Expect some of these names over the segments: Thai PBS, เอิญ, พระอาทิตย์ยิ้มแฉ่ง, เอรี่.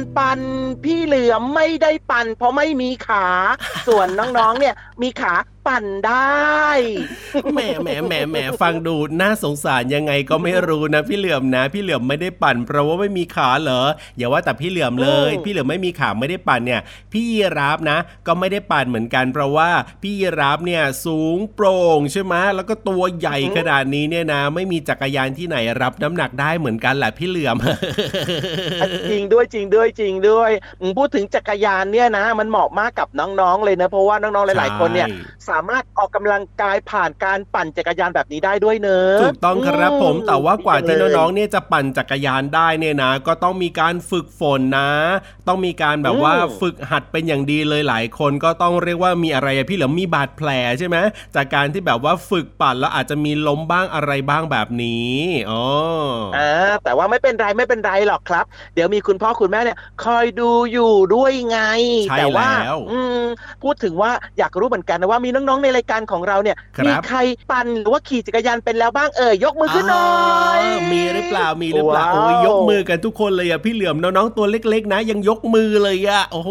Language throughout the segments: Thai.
ปั่นพี่เหลือมไม่ได้ปั่นเพราะไม่มีขาส่วนน้องๆเนี่ยมีขาปั่นได้แหมฟังดูน่าสงสารยังไงก็ไม่รู้นะพี่เหลือมนะพี่เหลือมไม่ได้ปั่นเพราะว่าไม่มีขาเหรออย่าว่าแต่พี่เหลือมเลยพี่เหลือมไม่มีขาไม่ได้ปั่นเนี่ยพี่ยีราฟนะก็ไม่ได้ปั่นเหมือนกันเพราะว่าพี่ยีราฟเนี่ยสูงโปร่งใช่ไหมแล้วก็ตัวใหญ่ขนาดนี้เนี่ยนะไม่มีจักรยานที่ไหนรับน้ำหนักได้เหมือนกันแหละพี่เหลือม จริงด้วยพูดถึงจักรยานเนี่ยนะมันเหมาะมากกับน้องๆเลยนะเพราะว่าน้องๆหลายๆคนเนี่ยสามารถออกกำลังกายผ่านการปั่นจักรยานแบบนี้ได้ด้วยเนอะถูกต้องครับผมแต่ว่ากว่าที่น้องๆเนี่ยจะปั่นจักรยานได้เนี่ยนะก็ต้องมีการฝึกฝนนะต้องมีการแบบว่าฝึกหัดเป็นอย่างดีเลยหลายคนก็ต้องเรียกว่ามีอะไรพี่เหลือมีบาดแผลใช่ไหมจากการที่แบบว่าฝึกปั่นแล้วอาจจะมีล้มบ้างอะไรบ้างแบบนี้อ๋อแต่ว่าไม่เป็นไรหรอกครับเดี๋ยวมีคุณพ่อคุณแม่เนี่ยคอยดูอยู่ด้วยไงแต่ว่าพูดถึงว่าอยากรู้เหมือนกันนะว่ามีน้องๆในรายการของเราเนี่ยมีใครปั่นหรือว่าขี่จักรยานเป็นแล้วบ้างยกมือขึ้นหน่อยมีหรือเปล่า โอ้ยยกมือกันทุกคนเลยอ่ะพี่เหลือมน้องๆตัวเล็กๆนะยังยกมือเลยอ่ะโอ้โห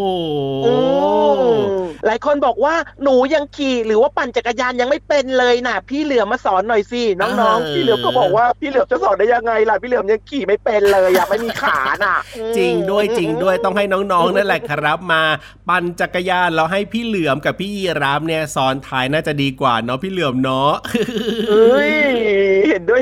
หลายคนบอกว่าหนูยังขี่หรือว่าปั่นจักรยานยังไม่เป็นเลยน่ะพี่เหลือมมาสอนหน่อยสิน้องๆพี่เหลือมก็บอกว่าพี่เหลือมจะสอนได้ยังไงล่ะพี่เหลือมยังขี่ไม่เป็นเลยอ่ะไม่มีขาน่ะจริงด้วยต้องให้น้องๆนั่นแหละครับมาปั่นจักรยานแล้วให้พี่เหลือมกับพี่ยีราฟเนี่ยสอนท้ายน่าจะดีกว่าเนาะพี่เหลือมเนาะเห็นด้วย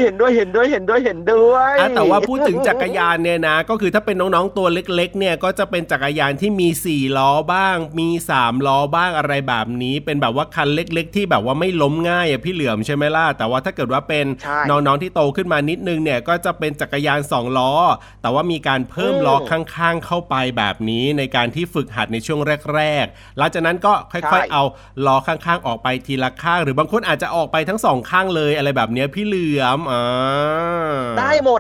แต่ว่าพูดถึงจักรยานเนี่ยนะก็คือถ้าเป็นน้องๆตัวเล็กๆเนี่ยก็จะเป็นจักรยานที่มี4ล้อบ้างมี3ล้อบ้างอะไรแบบนี้เป็นแบบว่าคันเล็กๆที่แบบว่าไม่ล้มง่ายอ่ะพี่เหลือมใช่มั้ยล่ะแต่ว่าถ้าเกิดว่าเป็นน้องๆที่โตขึ้นมานิดนึงเนี่ยก็จะเป็นจักรยาน2ล้อแต่ว่ามีการเพิ่มล้อข้างๆเข้าไปแบบนี้ในการที่ฝึกหัดในช่วงแรกๆหลังจากนั้นก็ค่อยๆเอาล้อข้างๆออกไปทีละข้างหรือบางคนอาจจะออกไปทั้ง2ข้างเลยอะไรแบบนี้พี่เหลือมได้ห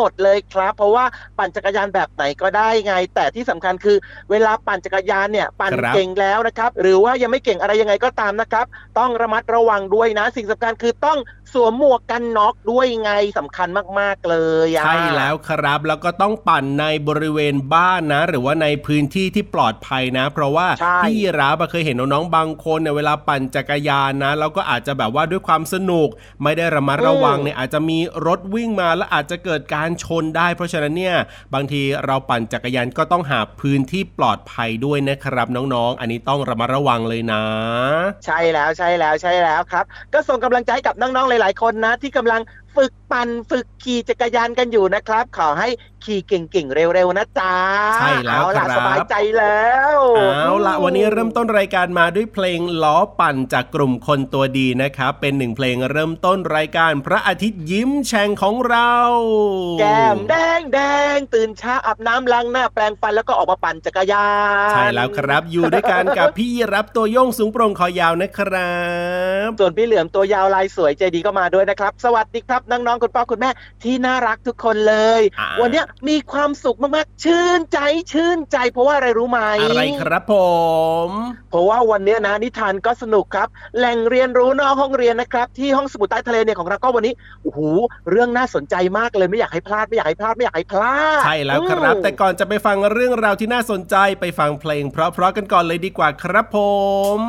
มดเลยครับเพราะว่าปั่นจักรยานแบบไหนก็ได้ไงแต่ที่สำคัญคือเวลาปั่นจักรยานเนี่ยปั่นเก่งแล้วนะครับหรือว่ายังไม่เก่งอะไรยังไงก็ตามนะครับต้องระมัดระวังด้วยนะสิ่งสำคัญคือต้องสวมหมวกกันน็อกด้วยไงสำคัญมากๆเลยใช่แล้วครับแล้วก็ต้องปั่นในบริเวณบ้านนะหรือว่าในพื้นที่ที่ปลอดภัยนะเพราะว่าพี่รับเคยเห็นน้องๆบางคนเนี่ยเวลาปั่นจักรยานนะแล้วก็อาจจะแบบว่าด้วยความสนุกไม่ได้ระมัดระวังเนี่ยอาจจะมีรถวิ่งมาแล้วอาจจะเกิดการชนได้เพราะฉะนั้นเนี่ยบางทีเราปั่นจักรยานก็ต้องหาพื้นที่ปลอดภัยด้วยนะครับน้องๆอันนี้ต้องระมัดระวังเลยนะใช่แล้วครับก็ส่งกำลังใจกับน้องๆหลายๆคนนะที่กำลัง ฝึกปั่นฝึกขี่จักรยานกันอยู่นะครับขอให้ขี่เก่งๆเร็วๆนะจ๊ะใช่แล้วครับสบายใจแล้วเอาละวันนี้เริ่มต้นรายการมาด้วยเพลงล้อปั่นจากกลุ่มคนตัวดีนะครับเป็น1เพลงเริ่มต้นรายการพระอาทิตย์ยิ้มแฉ่งของเราแก้มแดงๆตื่นเช้าอาบน้ำล้างหน้าแปรงฟันแล้วก็ออกมาปั่นจักรยานใช่แล้วครับอยู่ด้วยกันกับพี่รับตัวโยงสูงโปร่งคอยาวนะครับส่วนพี่เหลือมตัวยาวลายสวยใจดีก็มาด้วยนะครับสวัสดีครับน้องๆคุณพ่อคุณแม่ที่น่ารักทุกคนเลยวันนี้มีความสุขมากๆชื่นใจเพราะว่าอะไรรู้ไหมอะไรครับผมเพราะว่าวันนี้นะนิทานก็สนุกครับแหล่งเรียนรู้นอกห้องเรียนนะครับที่ห้องสมุดใต้ทะเลเนี่ยของเราก็วันนี้โอ้โหเรื่องน่าสนใจมากเลยไม่อยากให้พลาดใช่แล้วครับแต่ก่อนจะไปฟังเรื่องราวที่น่าสนใจไปฟังเพลงเพราะกันก่อนเลยดีกว่าครับผม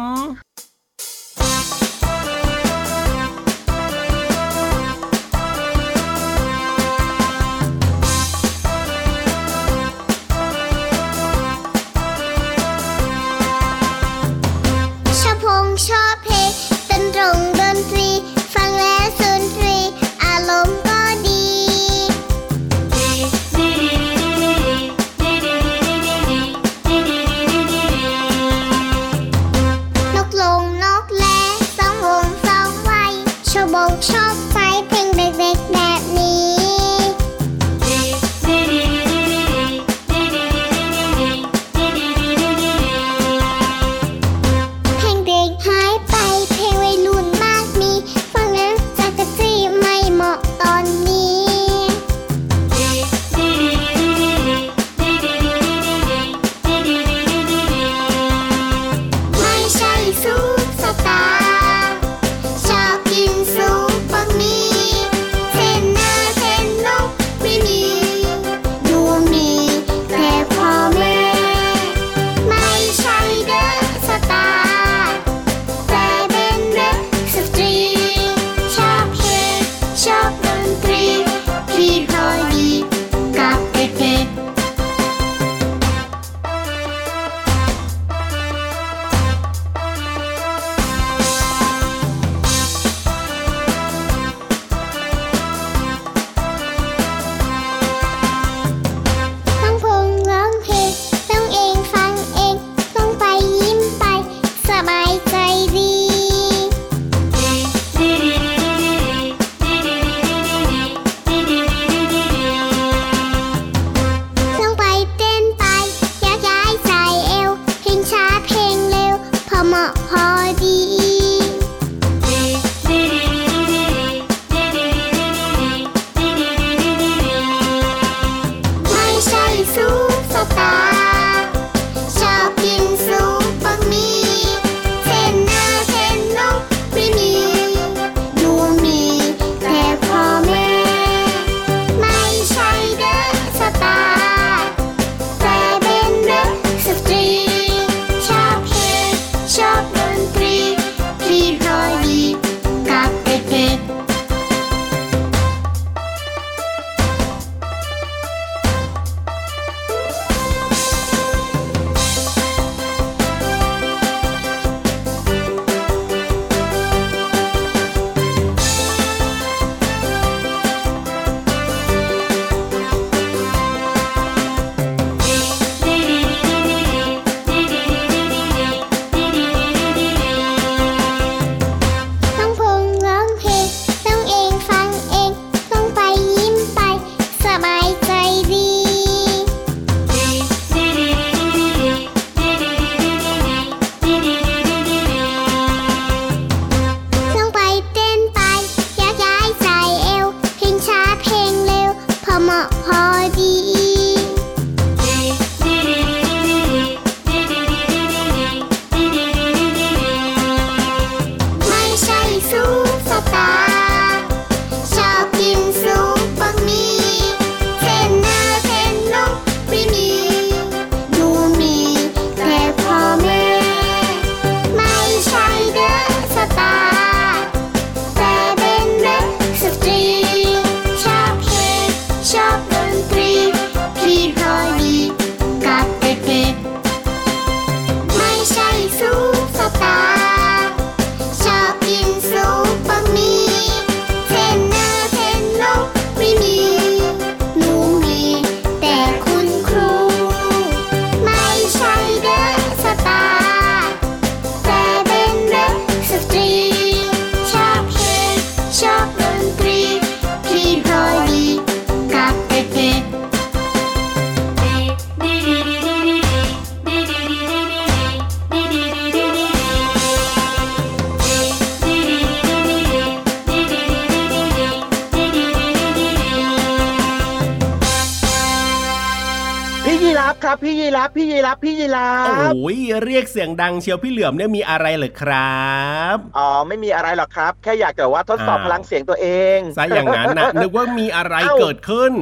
ครับพี่ยีรับพี่ยีรับพี่ยีรับโอ้ยเรียกเสียงดังเชียวพี่เหลือมเนี่ยมีอะไรเหรอครับอ๋อไม่มีอะไรหรอกครับแค่อยากแต่ว่าทดสอบพลังเสียงตัวเองซะอย่างนั้นนะนึกว่ามีอะไรเกิดขึ้น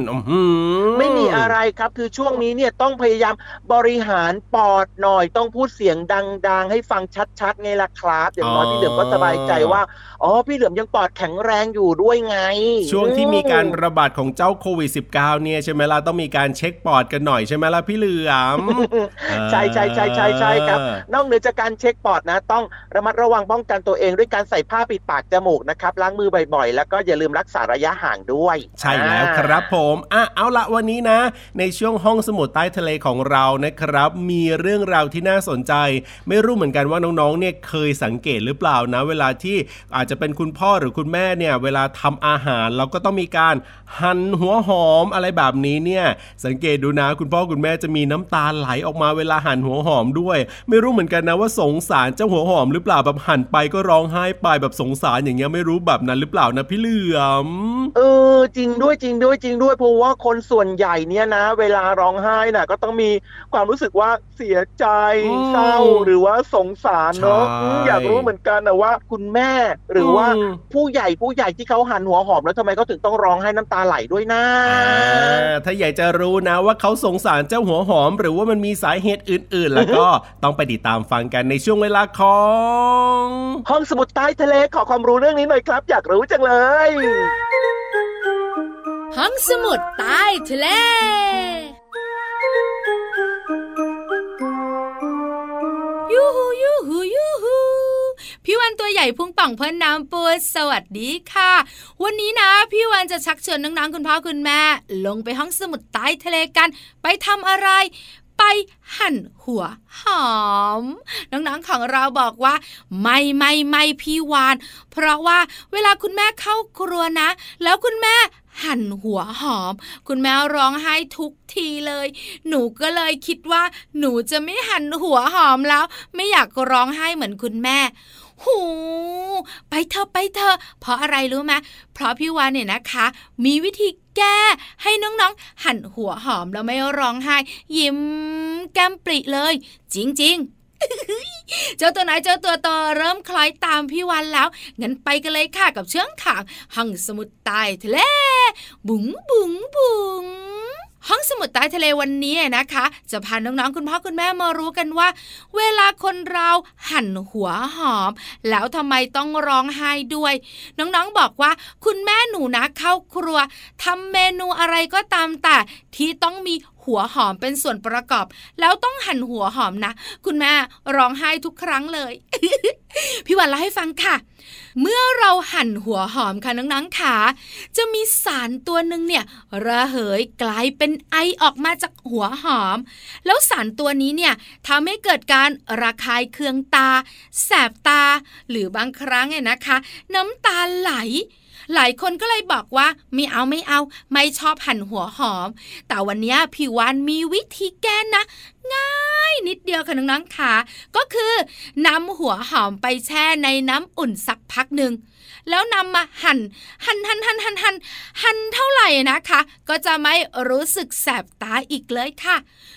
ไม่มีอะไรครับคือช่วงนี้เนี่ยต้องพยายามบริหารปอดหน่อยต้องพูดเสียงดังๆให้ฟังชัดๆไงล่ะครับอย่างน้อยพี่เหลือมก็สบายใจว่าอ๋อพี่เหลือมยังปอดแข็งแรงอยู่ด้วยไงช่วงที่มีการระบาดของเจ้าโควิด -19 เนี่ยใช่ไหมล่ะต้องมีการเช็คปอดกันหน่อยใช่ไหมล่ะพี่เหลือมใช่ๆๆๆๆครับนอกเหนือจากการเช็คปอดนะต้องระมัดระวังป้องกันตัวเองด้วยการใส่ผ้าปิดปากจมูกนะครับล้างมือบ่อยๆแล้วก็อย่าลืมรักษาระยะห่างด้วยใช่แล้วครับผมอ่ะเอาละวันนี้นะในช่วงห้องสมุดใต้ทะเลของเรานะครับมีเรื่องราวที่น่าสนใจไม่รู้เหมือนกันว่าน้องๆเนี่ยเคยสังเกตหรือเปล่านะเวลาที่อาจจะเป็นคุณพ่อหรือคุณแม่เนี่ยเวลาทำอาหารเราก็ต้องมีการหั่นหัวหอมอะไรแบบนี้เนี่ยสังเกตดูนะคุณพ่อคุณแม่จะมีน้ำตาไหลออกมาเวลาหั่นหัวหอมด้วยไม่รู้เหมือนกันนะว่าสงสารเจ้าหัวหอมหรือเปล่าแบบหั่นไปก็ร้องไห้ไปแบบสงสารอย่างเงี้ยไม่รู้แบบนั้นหรือเปล่านะพี่เหลือมจริงด้วยจริงด้วยจริงด้วยเพราะว่าคนส่วนใหญ่เนี่ยนะเวลาร้องไห้น่ะก็ต้องมีความรู้สึกว่าเสียใจเศร้าหรือว่าสงสารเนาะอยากรู้เหมือนกันนะว่าคุณแม่หรือว่าผู้ใหญ่ที่เขาหั่นหัวหอมแล้วทำไมเขาถึงต้องร้องไห้น้ำตาไหลด้วยนะถ้าอยากจะรู้นะว่าเขาสงสารเจ้าหัวหอมหรือว่ามันมีสาเหตุอื่นๆแล้วก็ต้องไปติดตามฟังกันในช่วงเวลาของห้องสมุดใต้ทะเลขอความรู้เรื่องนี้หน่อยครับอยากรู้จังเลยห้องสมุดใต้ทะเลยูฮูยูฮูยูฮูพี่วันตัวใหญ่พุงป่องเพิ่นน้ำปูสวัสดีค่ะวันนี้นะพี่วันจะชักชวนน้องๆคุณพ่อคุณแม่ลงไปห้องสมุดใต้ทะเลกันไปทำอะไรไปหั่นหัวหอมน้องๆของเราบอกว่าไม่พี่วานเพราะว่าเวลาคุณแม่เข้าครัวนะแล้วคุณแม่หั่นหัวหอมคุณแม่ร้องไห้ทุกทีเลยหนูก็เลยคิดว่าหนูจะไม่หั่นหัวหอมแล้วไม่อยากร้องไห้เหมือนคุณแม่หูไปเธอเพราะอะไรรู้ไหมเพราะพี่วานเนี่ยนะคะมีวิธีแก้ให้น้องๆหั่นหัวหอมแล้วไม่ร้องไห้ยิ้มแก้มปริเลยจริงๆเจ้าตัวไหนเจ้าตัวต่อเริ่มคล้อยตามพี่วันแล้วงั้นไปกันเลยค่ะกับเชื่องข่างห้องสมุดใต้ทะเลบุ๋งบุ๋งบุ๋งห้องสมุดใต้ทะเลวันนี้นะคะจะพาน้องๆคุณพ่อคุณแม่มารู้กันว่าเวลาคนเราหั่นหัวหอมแล้วทำไมต้องร้องไห้ด้วยน้องๆบอกว่าคุณแม่หนูนะเข้าครัวทำเมนูอะไรก็ตามแต่ที่ต้องมีหัวหอมเป็นส่วนประกอบแล้วต้องหั่นหัวหอมนะคุณแม่ร้องไห้ทุกครั้งเลย พี่วันเล่าให้ฟังค่ะเมื่อเราหั่นหัวหอมค่ะน้องๆขาจะมีสารตัวนึงเนี่ยระเหยกลายเป็นไอออกมาจากหัวหอมแล้วสารตัวนี้เนี่ยทำให้เกิดการระคายเคืองตาแสบตาหรือบางครั้งเนี่ยนะคะน้ำตาไหลหลายคนก็เลยบอกว่าไม่เอาไม่ชอบหั่นหัวหอมแต่วันนี้พี่วานมีวิธีแก้นะง่ายนิดเดียวค่ะน้องๆค่ะก็คือนำหัวหอมไปแช่ในน้ำอุ่นสักพักนึงแล้วนำมาหั่นเท่าไหร่นะคะก็จะไม่รู้สึกแสบตาอีกเลยค่ะ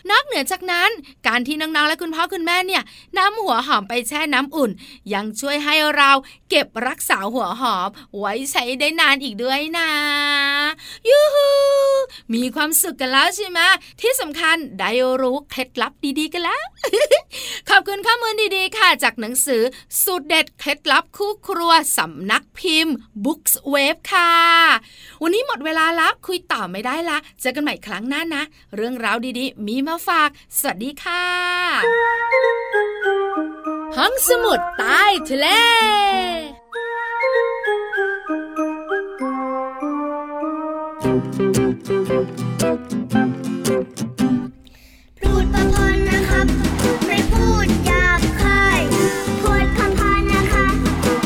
นอกเหนือจากนั้นการที่น้องๆและคุณพ่อคุณแม่เนี่ยนำหัวหอมไปแช่น้ำอุ่นยังช่วยให้เราเก็บรักษาหัวหอมไว้ใช้ได้นานอีกด้วยนะยูฮูมีความสุขกันแล้วใช่ไหมที่สำคัญได้รู้เคล็ดลับดีๆกันแล้ว ขอบคุณข้อมูลดีๆค่ะจากหนังสือสูตรเด็ดเคล็ดลับคู่ครัวสำนักพิมพ์ Books Wave ค่ะวันนี้หมดเวลาแล้วคุยต่อไม่ได้ละเจอกันใหม่ครั้งหน้านะเรื่องราวดีๆมีมาฝากสวัสดีค่ะห้องสมุดใต้ทะเลพูดประพนนะครับไม่พูดหยาบคายพูดคำพานนะคะ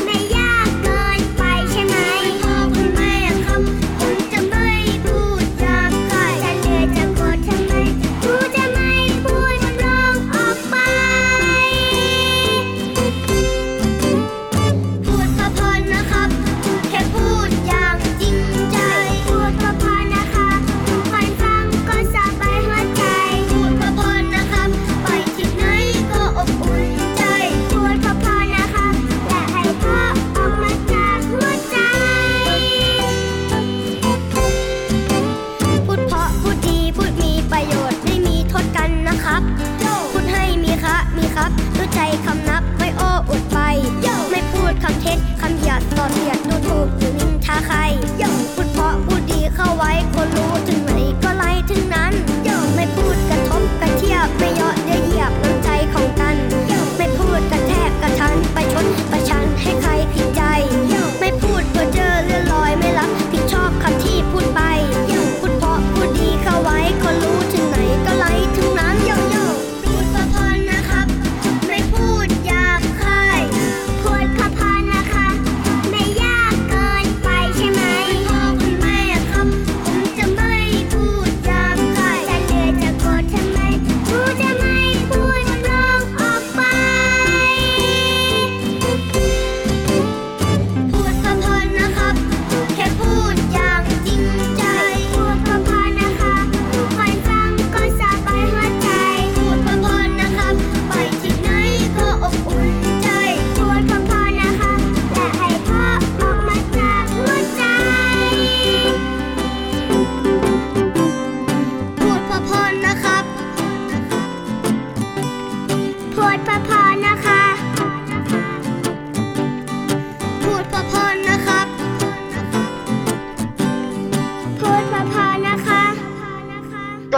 ไม่ยากเกินไปใช่ไหมพ่อคุณแม่ครับผมจะไม่พูดหยาบคายจะเหนื่อยจะโกรธทำไมกูจะไม่พูดร้องออกไปพูดประพนนะครับแค่พูดอย่างจริงใจพูดประพนนะคะคนฟังก็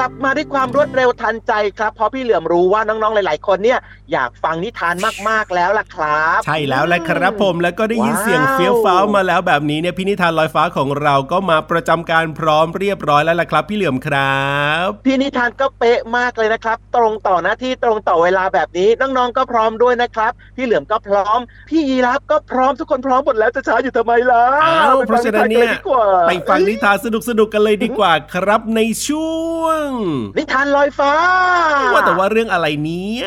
ลับมาด้วยความรวดเร็วทันใจครับเพราะพี่เหลื่อมรู้ว่าน้องๆหลายๆคนเนี่ยอยากฟังนิทานมากๆแล้วล่ะครับใช่แล้วแหละครับผมแล้วก็ได้ยินเสียงเฟี้ยวฟ้าวมาแล้วแบบนี้เนี่ยพี่นิทานลอยฟ้าของเราก็มาประจำการพร้อมเรียบร้อยแล้วล่ะครับพี่เหลื่อมครับพี่นิทานก็เป๊ะมากเลยนะครับตรงต่อหน้าที่ตรงต่อเวลาแบบนี้น้องๆก็พร้อมด้วยนะครับพี่เหลื่อมก็พร้อมพี่ยีรับก็พร้อมทุกคนพร้อมหมดแล้วจะช้าอยู่ทำไมล่ะเพราะฉะนั้นเนี่ยไปฟังนิทานสนุกๆกันเลยดีกว่าครับในช่วงนิทานลอยฟ้าว่าแต่ว่าเรื่องอะไรเนี่ย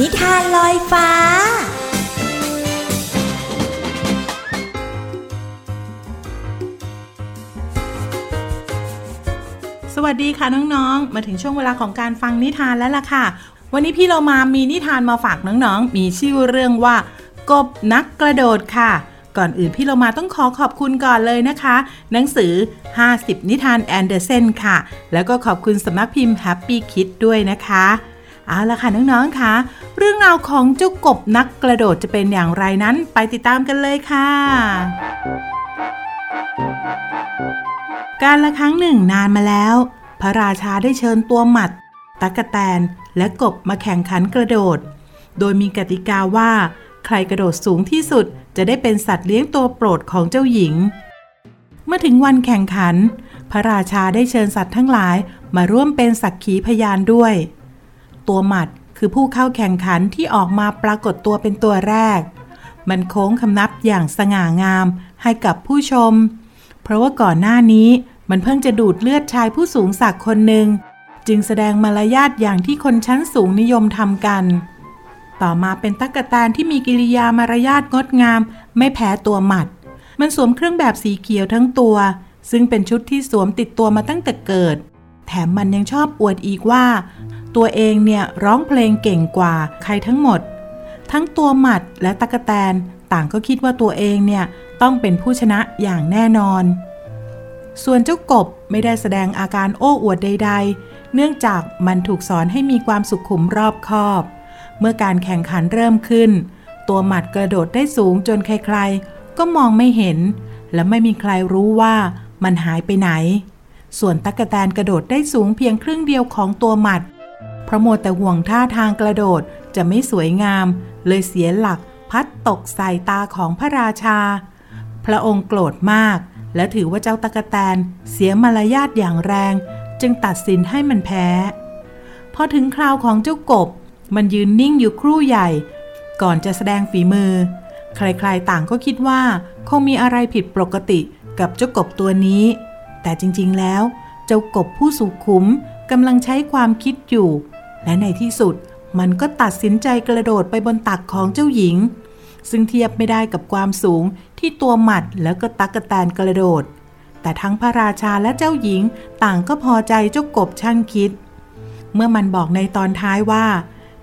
นิทานลอยฟ้าสวัสดีค่ะน้องๆมาถึงช่วงเวลาของการฟังนิทานแล้วล่ะค่ะวันนี้พี่เรามามีนิทานมาฝากน้องๆมีชื่อเรื่องว่ากบนักกระโดดค่ะก่อนอื่นพี่เรามาต้องขอบคุณก่อนเลยนะคะหนังสือ50นิทานแอนเดอร์เซนค่ะแล้วก็ขอบคุณสำนักพิมพ์ Happy Kids ด้วยนะคะเอาล่ะค่ะน้องๆค่ะเรื่องราวของเจ้ากบนักกระโดดจะเป็นอย่างไรนั้นไปติดตามกันเลยค่ะการละครั้งหนึ่งนานมาแล้วพระราชาได้เชิญตัวหมัดตั๊กแตนและกบมาแข่งขันกระโดดโดยมีกติกาว่าใครกระโดดสูงที่สุดจะได้เป็นสัตว์เลี้ยงตัวโปรดของเจ้าหญิงเมื่อถึงวันแข่งขันพระราชาได้เชิญสัตว์ทั้งหลายมาร่วมเป็นสักขีพยานด้วยตัวหมัดคือผู้เข้าแข่งขันที่ออกมาปรากฏตัวเป็นตัวแรกมันโค้งคำนับอย่างสง่างามให้กับผู้ชมเพราะว่าก่อนหน้านี้มันเพิ่งจะดูดเลือดชายผู้สูงศักดิ์คนหนึ่งจึงแสดงมารยาทอย่างที่คนชั้นสูงนิยมทำกันต่อมาเป็นตั๊กแตนที่มีกิริยามารยาทงดงามไม่แพ้ตัวหมัดมันสวมเครื่องแบบสีเขียวทั้งตัวซึ่งเป็นชุดที่สวมติดตัวมาตั้งแต่เกิดแถมมันยังชอบอวดอีกว่าตัวเองเนี่ยร้องเพลงเก่งกว่าใครทั้งหมดทั้งตัวหมัดและตั๊กแตนต่างก็คิดว่าตัวเองเนี่ยต้องเป็นผู้ชนะอย่างแน่นอนส่วนเจ้ากบไม่ได้แสดงอาการโอ้อวดใดๆเนื่องจากมันถูกสอนให้มีความสุขุมรอบคอบเมื่อการแข่งขันเริ่มขึ้นตัวหมัดกระโดดได้สูงจนใครๆก็มองไม่เห็นและไม่มีใครรู้ว่ามันหายไปไหนส่วนตั๊กแตนกระโดดได้สูงเพียงครึ่งเดียวของตัวหมัดเพราะมัวแต่ห่วงท่าทางกระโดดจะไม่สวยงามเลยเสียหลักพัดตกใส่ตาของพระราชาพระองค์โกรธมากและถือว่าเจ้าตั๊กแตนเสียมารยาทอย่างแรงจึงตัดสินให้มันแพ้พอถึงคราวของเจ้ากบมันยืนนิ่งอยู่ครู่ใหญ่ก่อนจะแสดงฝีมือใครๆต่างก็คิดว่าคงมีอะไรผิดปกติกับเจ้ากบตัวนี้แต่จริงๆแล้วเจ้ากบผู้สุขุมกำลังใช้ความคิดอยู่และในที่สุดมันก็ตัดสินใจกระโดดไปบนตักของเจ้าหญิงซึ่งเทียบไม่ได้กับความสูงที่ตัวหมัดแล้วก็ตั๊กแตนกระโดดแต่ทั้งพระราชาและเจ้าหญิงต่างก็พอใจเจ้ากบช่างคิดเมื่อมันบอกในตอนท้ายว่า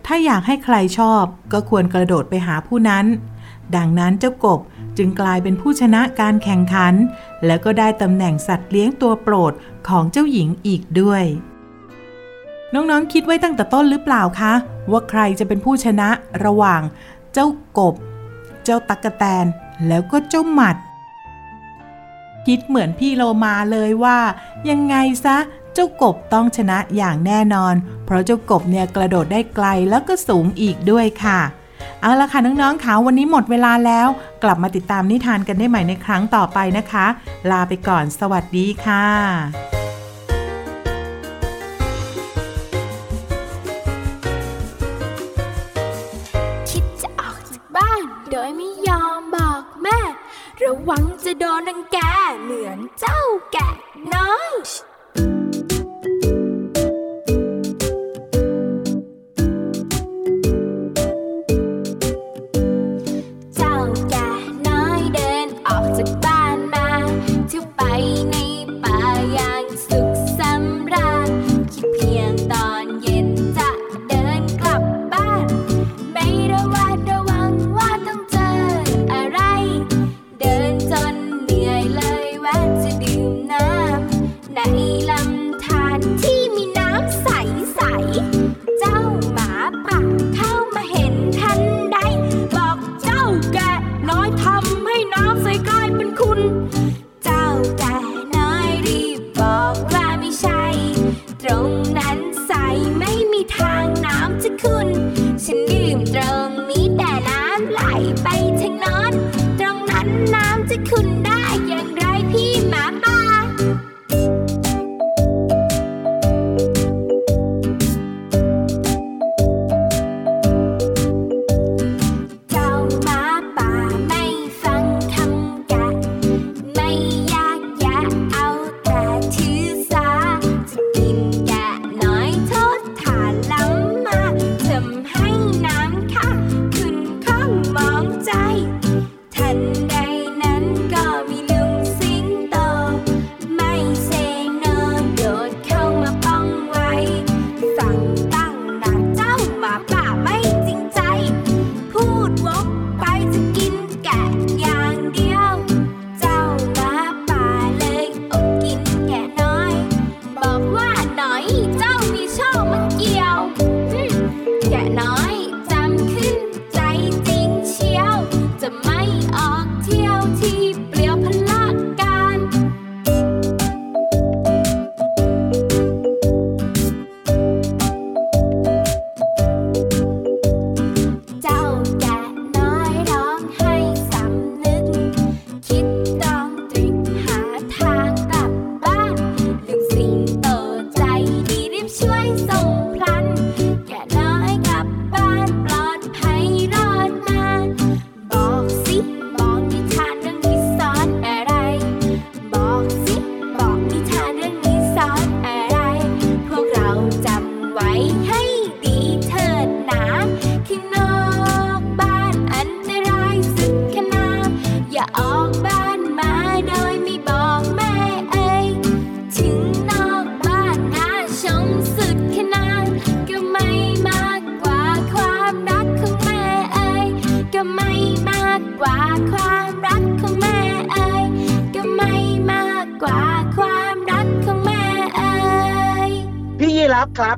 ถ้าอยากให้ใครชอบก็ควรกระโดดไปหาผู้นั้นดังนั้นเจ้ากบจึงกลายเป็นผู้ชนะการแข่งขันแล้วก็ได้ตำแหน่งสัตว์เลี้ยงตัวโปรดของเจ้าหญิงอีกด้วยน้องๆคิดไว้ตั้งแต่ต้นหรือเปล่าคะว่าใครจะเป็นผู้ชนะระหว่างเจ้ากบเจ้าตั๊กแตนแล้วก็เจ้าหมัดคิดเหมือนพี่โลมาเลยว่ายังไงซะเจ้ากบต้องชนะอย่างแน่นอนเพราะเจ้ากบเนี่ยกระโดดได้ไกลแล้วก็สูงอีกด้วยค่ะเอาล่ะค่ะน้องๆค่ะวันนี้หมดเวลาแล้วกลับมาติดตามนิทานกันได้ใหม่ในครั้งต่อไปนะคะลาไปก่อนสวัสดีค่ะระวังจะโดนรังแกเหมือนเจ้าแกะน้อยเจ้าแกะน้อยเดินออกจากบ้านมาเที่ยวไปในป่าอย่างสุขสำราญคิดเพียงตอนเย็นจะเดินกลับบ้านไม่ระวังว่าต้องเจออะไรจนเหนื่อยเลยแวะจะดื่มน้ำในลำธารที่มีน้ำใสๆเจ้าหมาป่าเข้ามาเห็นทันใดบอกเจ้าแกะน้อยทำให้น้ำใสกลายเป็นคุณเจ้าแกะน้อย ครับ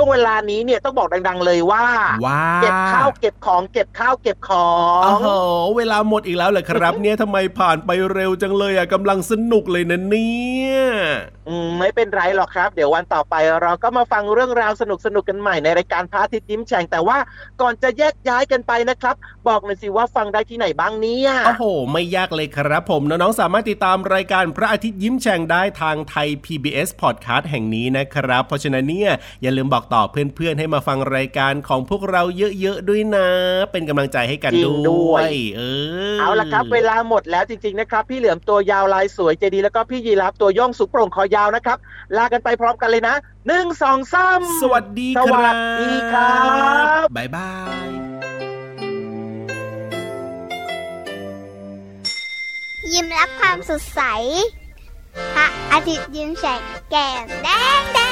วงเวลานี้เนี่ยต้องบอกดังๆเลยว่าเก็บข้าวเก็บของเก็บข้าวเก็บของโอ้โหเวลาหมดอีกแล้วเหรอครับเนี่ยทำไมผ่านไปเร็วจังเลยอ่ะกำลังสนุกเลยนะเนี่ยไม่เป็นไรหรอกครับเดี๋ยววันต่อไปเราก็มาฟังเรื่องราวสนุกๆกันใหม่ในรายการพระอาทิตย์ยิ้มแฉ่งแต่ว่าก่อนจะแยกย้ายกันไปนะครับบอกหน่อยสิว่าฟังได้ที่ไหนบ้างเนี่ยโอ้โหไม่ยากเลยครับผมน้องๆสามารถติดตามรายการพระอาทิตย์ยิ้มแฉ่งได้ทางไทย PBS Podcast แห่งนี้นะครับเพราะฉะนั้นเนี่ยอย่าลืมบอกต่อเพื่อนๆให้มาฟังรายการของพวกเราเยอะๆด้วยนะเป็นกำลังใจให้กันด้วยเอาล่ะครับเวลาหมดแล้วจริงๆนะครับพี่เหลือมตัวยาวลายสวยใจดีแล้วก็พี่ยีราฟตัวย่องสูงโปร่งคอยาวนะครับลากันไปพร้อมกันเลยนะ 1-2-3 สวัสดีครับสวัสดีครับบ๊ายบายยิ้มรับความสดใสพระอาทิตย์ยิ้มแฉกแก้มแดง